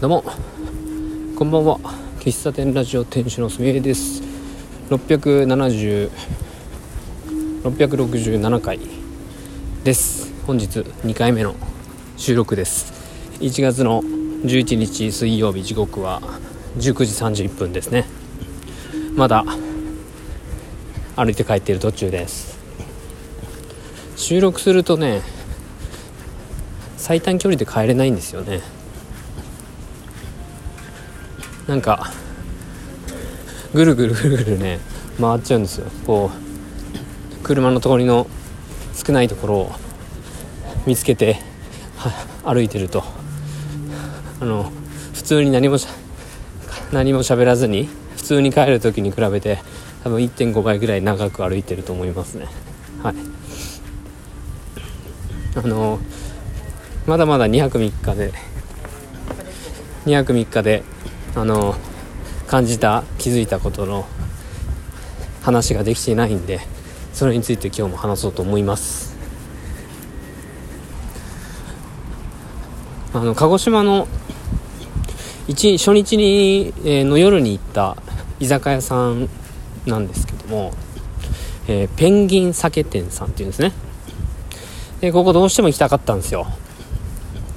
どうもこんばんは。喫茶店ラジオ店主のすみえです。667回です。本日2回目の収録です。1月の11日水曜日、時刻は19時31分ですね。まだ歩いて帰っている途中です。収録するとね、最短距離で帰れないんですよね。なんかぐるぐるね回っちゃうんですよ。こう車の通りの少ないところを見つけて歩いてると、普通に何も喋らずに普通に帰るときに比べて多分 1.5 倍ぐらい長く歩いてると思いますね。はい。まだまだ2泊3日で気づいたことの話ができていないんで、それについて今日も話そうと思います。鹿児島の初日に、の夜に行った居酒屋さんなんですけども、ペンギン酒店さんっていうんですね。でここどうしても行きたかったんですよ。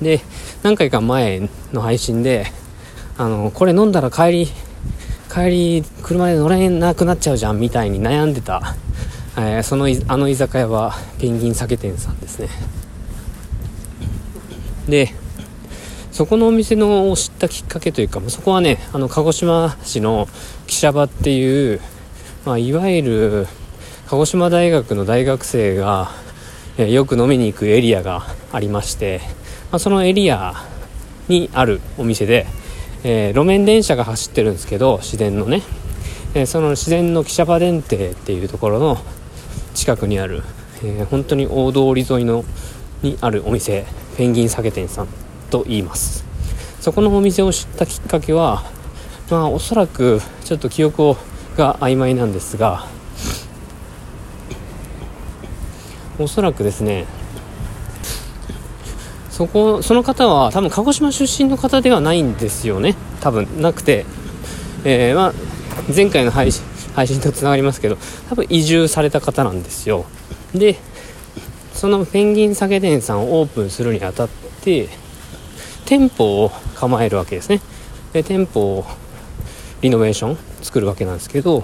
で何回か前の配信でこれ飲んだら帰り車で乗れなくなっちゃうじゃんみたいに悩んでた、あの居酒屋はペンギン酒店さんですね。でそこのお店を知ったきっかけというか、そこはね鹿児島市の喜舎場っていう、いわゆる鹿児島大学の大学生がよく飲みに行くエリアがありまして、そのエリアにあるお店で、路面電車が走ってるんですけど、市電のね、その市電の喜舎場電停っていうところの近くにある、本当に大通り沿いにあるお店、ペンギン酒店さんと言います。そこのお店を知ったきっかけは、おそらくちょっと記憶が曖昧なんですが、おそらくですね、その方は多分鹿児島出身の方ではないんですよね。多分なくて、前回の配信とつながりますけど、多分移住された方なんですよ。でそのペンギン酒店さんをオープンするにあたって店舗を構えるわけですね。で店舗をリノベーション作るわけなんですけど、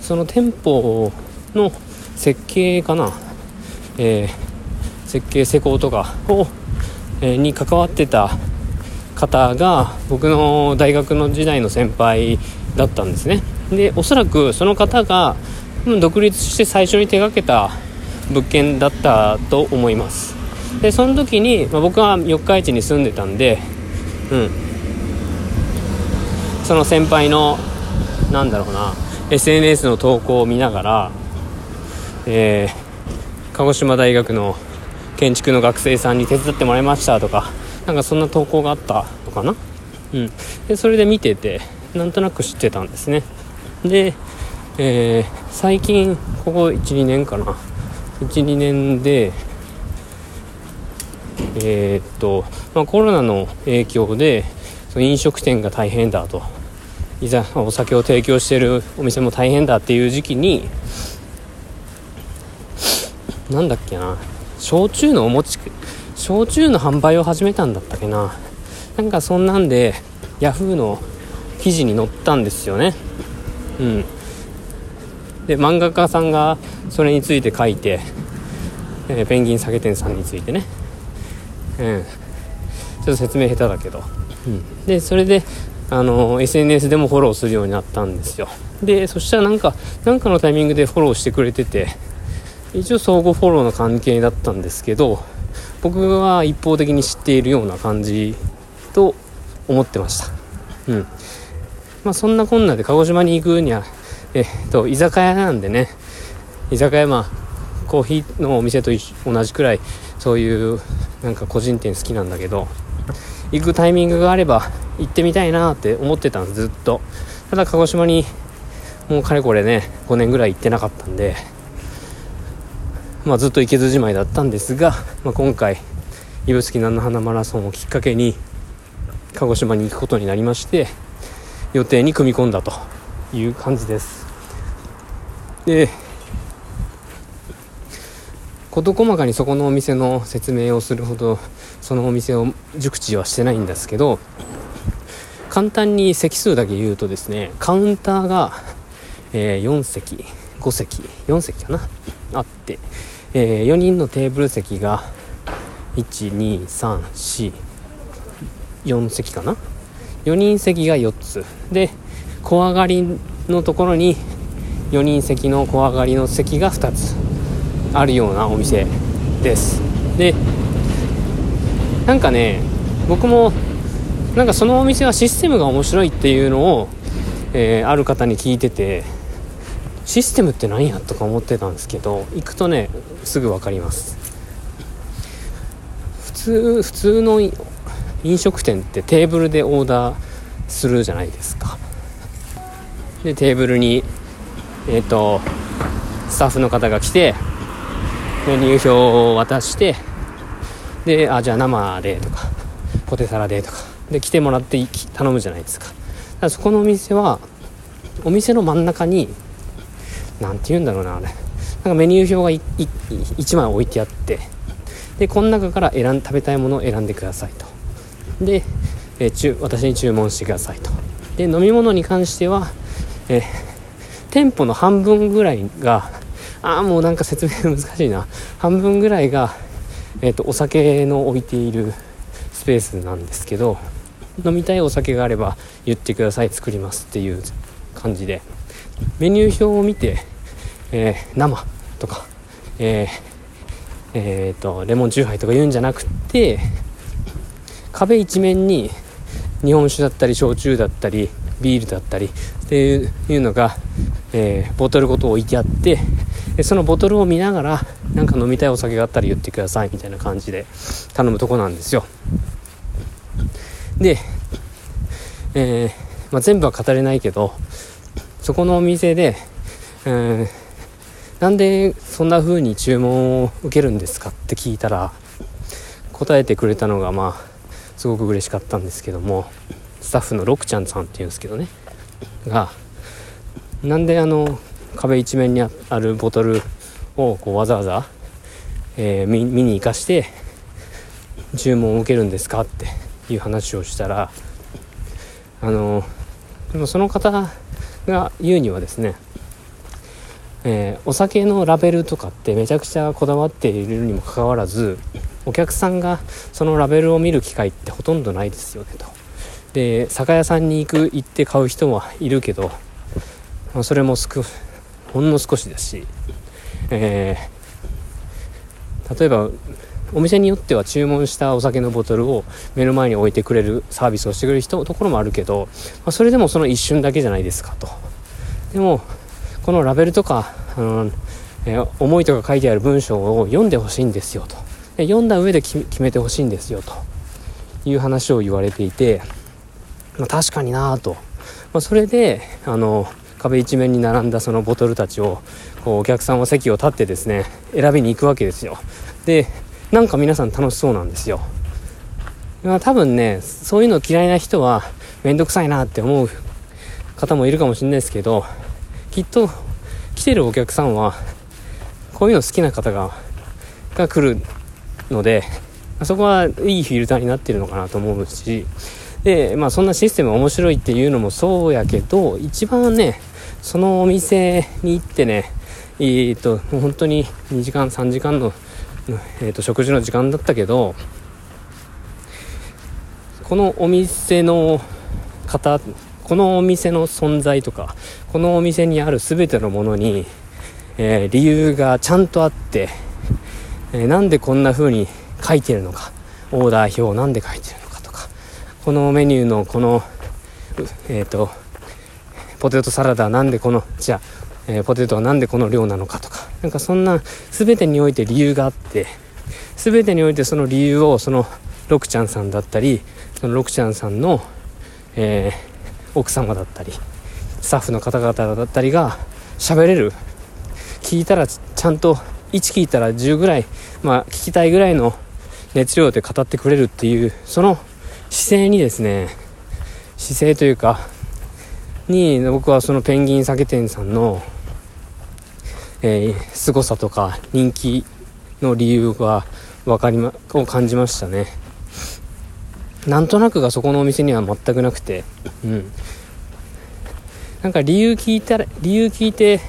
その店舗の設計かな、設計施工とかに関わってた方が僕の大学の時代の先輩だったんですね。でおそらくその方が独立して最初に手掛けた物件だったと思います。でその時に、僕は四日市に住んでたんで、その先輩のSNS の投稿を見ながら、鹿児島大学の建築の学生さんに手伝ってもらいましたとか、そんな投稿があったのかな、でそれで見ててなんとなく知ってたんですね。で、最近ここ 1,2 年でコロナの影響で飲食店が大変だと、お酒を提供しているお店も大変だっていう時期に、焼酎の販売を始めたんだったっけな。そんなんでヤフーの記事に載ったんですよね。で漫画家さんがそれについて書いて、ペンギン酒店さんについてね、ちょっと説明下手だけど、でそれでSNS でもフォローするようになったんですよ。でそしたらなんかのタイミングでフォローしてくれてて、一応相互フォローの関係だったんですけど、僕は一方的に知っているような感じと思ってました。そんなこんなで鹿児島に行くには、居酒屋なんでね、居酒屋コーヒーのお店と同じくらいそういう個人店好きなんだけど、行くタイミングがあれば行ってみたいなって思ってたんです、ずっと。ただ鹿児島にもうかれこれね5年ぐらい行ってなかったんで、ずっと行けずじまいだったんですが、今回指宿菜の花マラソンをきっかけに鹿児島に行くことになりまして、予定に組み込んだという感じです。で、事細かにそこのお店の説明をするほどそのお店を熟知はしてないんですけど、簡単に席数だけ言うとですね、カウンターが4席5席4席かなあって、4人のテーブル席が 1,2,3,4 席かな、4人席が4つで、小上がりのところに4人席の小上がりの席が2つあるようなお店です。で、なんかね、僕もなんかそのお店はシステムが面白いっていうのを、ある方に聞いてて、システムって何やとか思ってたんですけど、行くとねすぐ分かります。普通の飲食店ってテーブルでオーダーするじゃないですか。で、テーブルにスタッフの方が来てメニュー表を渡して、で、じゃあ生でとかポテサラでとかで来てもらって頼むじゃないですか。だからそこのお店はお店の真ん中になんて言うんだろうな、あれなんかメニュー表が1枚置いてあって、でこの中から食べたいものを選んでくださいと。で、私に注文してくださいと。で、飲み物に関しては店舗の半分ぐらいがもうなんか説明難しいな、半分ぐらいが、お酒の置いているスペースなんですけど、飲みたいお酒があれば言ってください、作りますっていう感じで、メニュー表を見て、生とか、レモンチューハイとか言うんじゃなくて、壁一面に日本酒だったり焼酎だったりビールだったりっていうのが、ボトルごと置いてあって、そのボトルを見ながらなんか飲みたいお酒があったら言ってくださいみたいな感じで頼むとこなんですよ。で、全部は語れないけど、そこのお店で、なんでそんな風に注文を受けるんですかって聞いたら答えてくれたのがすごく嬉しかったんですけども、スタッフのロクちゃんさんっていうんですけどね、がなんで壁一面にあるボトルをこうわざわざ、見に行かして注文を受けるんですかっていう話をしたら、でもその方が言うにはですね、お酒のラベルとかってめちゃくちゃこだわっているにもかかわらず、お客さんがそのラベルを見る機会ってほとんどないですよねと。で、酒屋さんに行って買う人はいるけど、それもほんの少しですし、例えばお店によっては注文したお酒のボトルを目の前に置いてくれるサービスをしてくれるところもあるけど、それでもその一瞬だけじゃないですかと。でもこのラベルとか、思いとか書いてある文章を読んでほしいんですよと。で、読んだ上で決めてほしいんですよという話を言われていて、確かになぁと。それで壁一面に並んだそのボトルたちをこうお客さんは席を立ってですね選びに行くわけですよ。で、なんか皆さん楽しそうなんですよ。多分ね、そういうの嫌いな人はめんどくさいなって思う方もいるかもしれないですけど、きっと来てるお客さんはこういうの好きな方が来るので、そこはいいフィルターになってるのかなと思うし、で、そんなシステム面白いっていうのもそうやけど、一番ね、そのお店に行ってね、もう本当に2時間3時間の、食事の時間だったけど、このお店の存在とか、このお店にある全てのものに、理由がちゃんとあって、なんでこんな風に書いてるのか、オーダー表なんで書いてるのか、このメニューのこの、ポテトサラダなんでこのポテトはなんでこの量なのかとか、なんかそんな全てにおいて理由があって、全てにおいてその理由をそのロクちゃんさんだったり、そのロクちゃんさんの、奥様だったりスタッフの方々だったりが喋れる、聞いたらちゃんと1聞いたら10ぐらい、聞きたいぐらいの熱量で語ってくれるっていう、その姿勢にですね、姿勢というかに僕はそのペンギン酒店さんの凄さとか人気の理由がを感じましたね。なんとなくがそこのお店には全くなくて、なんか理由聞いて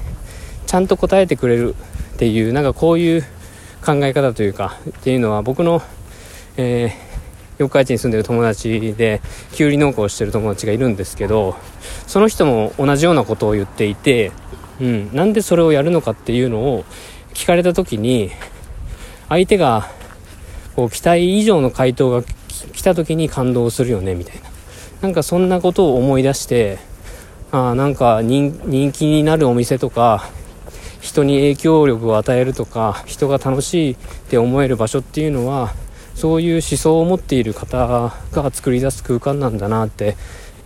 ちゃんと答えてくれるっていう、なんかこういう考え方というかっていうのは、僕の四日市に住んでる友達できゅうり農家をしてる友達がいるんですけど、その人も同じようなことを言っていて、なんでそれをやるのかっていうのを聞かれた時に、相手がこう期待以上の回答が来た時に感動するよねみたいな、なんかそんなことを思い出して、なんか 人気になるお店とか、人に影響力を与えるとか、人が楽しいって思える場所っていうのは、そういう思想を持っている方が作り出す空間なんだなって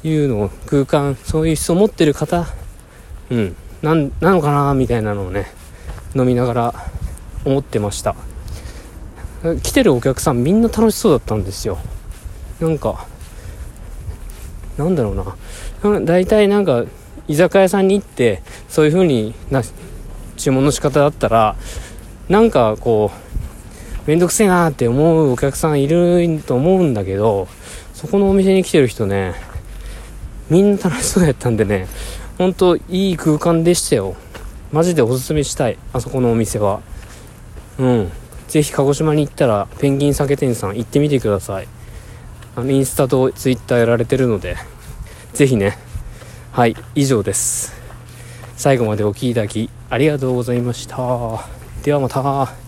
いうのを、空間、そういう思想を持っている方、なのかなみたいなのをね、飲みながら思ってました。来てるお客さんみんな楽しそうだったんですよ。なんかなんだろうな、だいたいなんか居酒屋さんに行ってそういう風にな注文の仕方だったら、なんかこうめんどくせえなって思うお客さんいると思うんだけど、そこのお店に来てる人ね、みんな楽しそうやったんでね、ほんといい空間でしたよ。マジでおすすめしたい、あそこのお店は。ぜひ鹿児島に行ったらペンギン酒店さん行ってみてください。インスタとツイッターやられてるので、ぜひね。はい、以上です。最後までお聞きいただきありがとうございました。ではまた。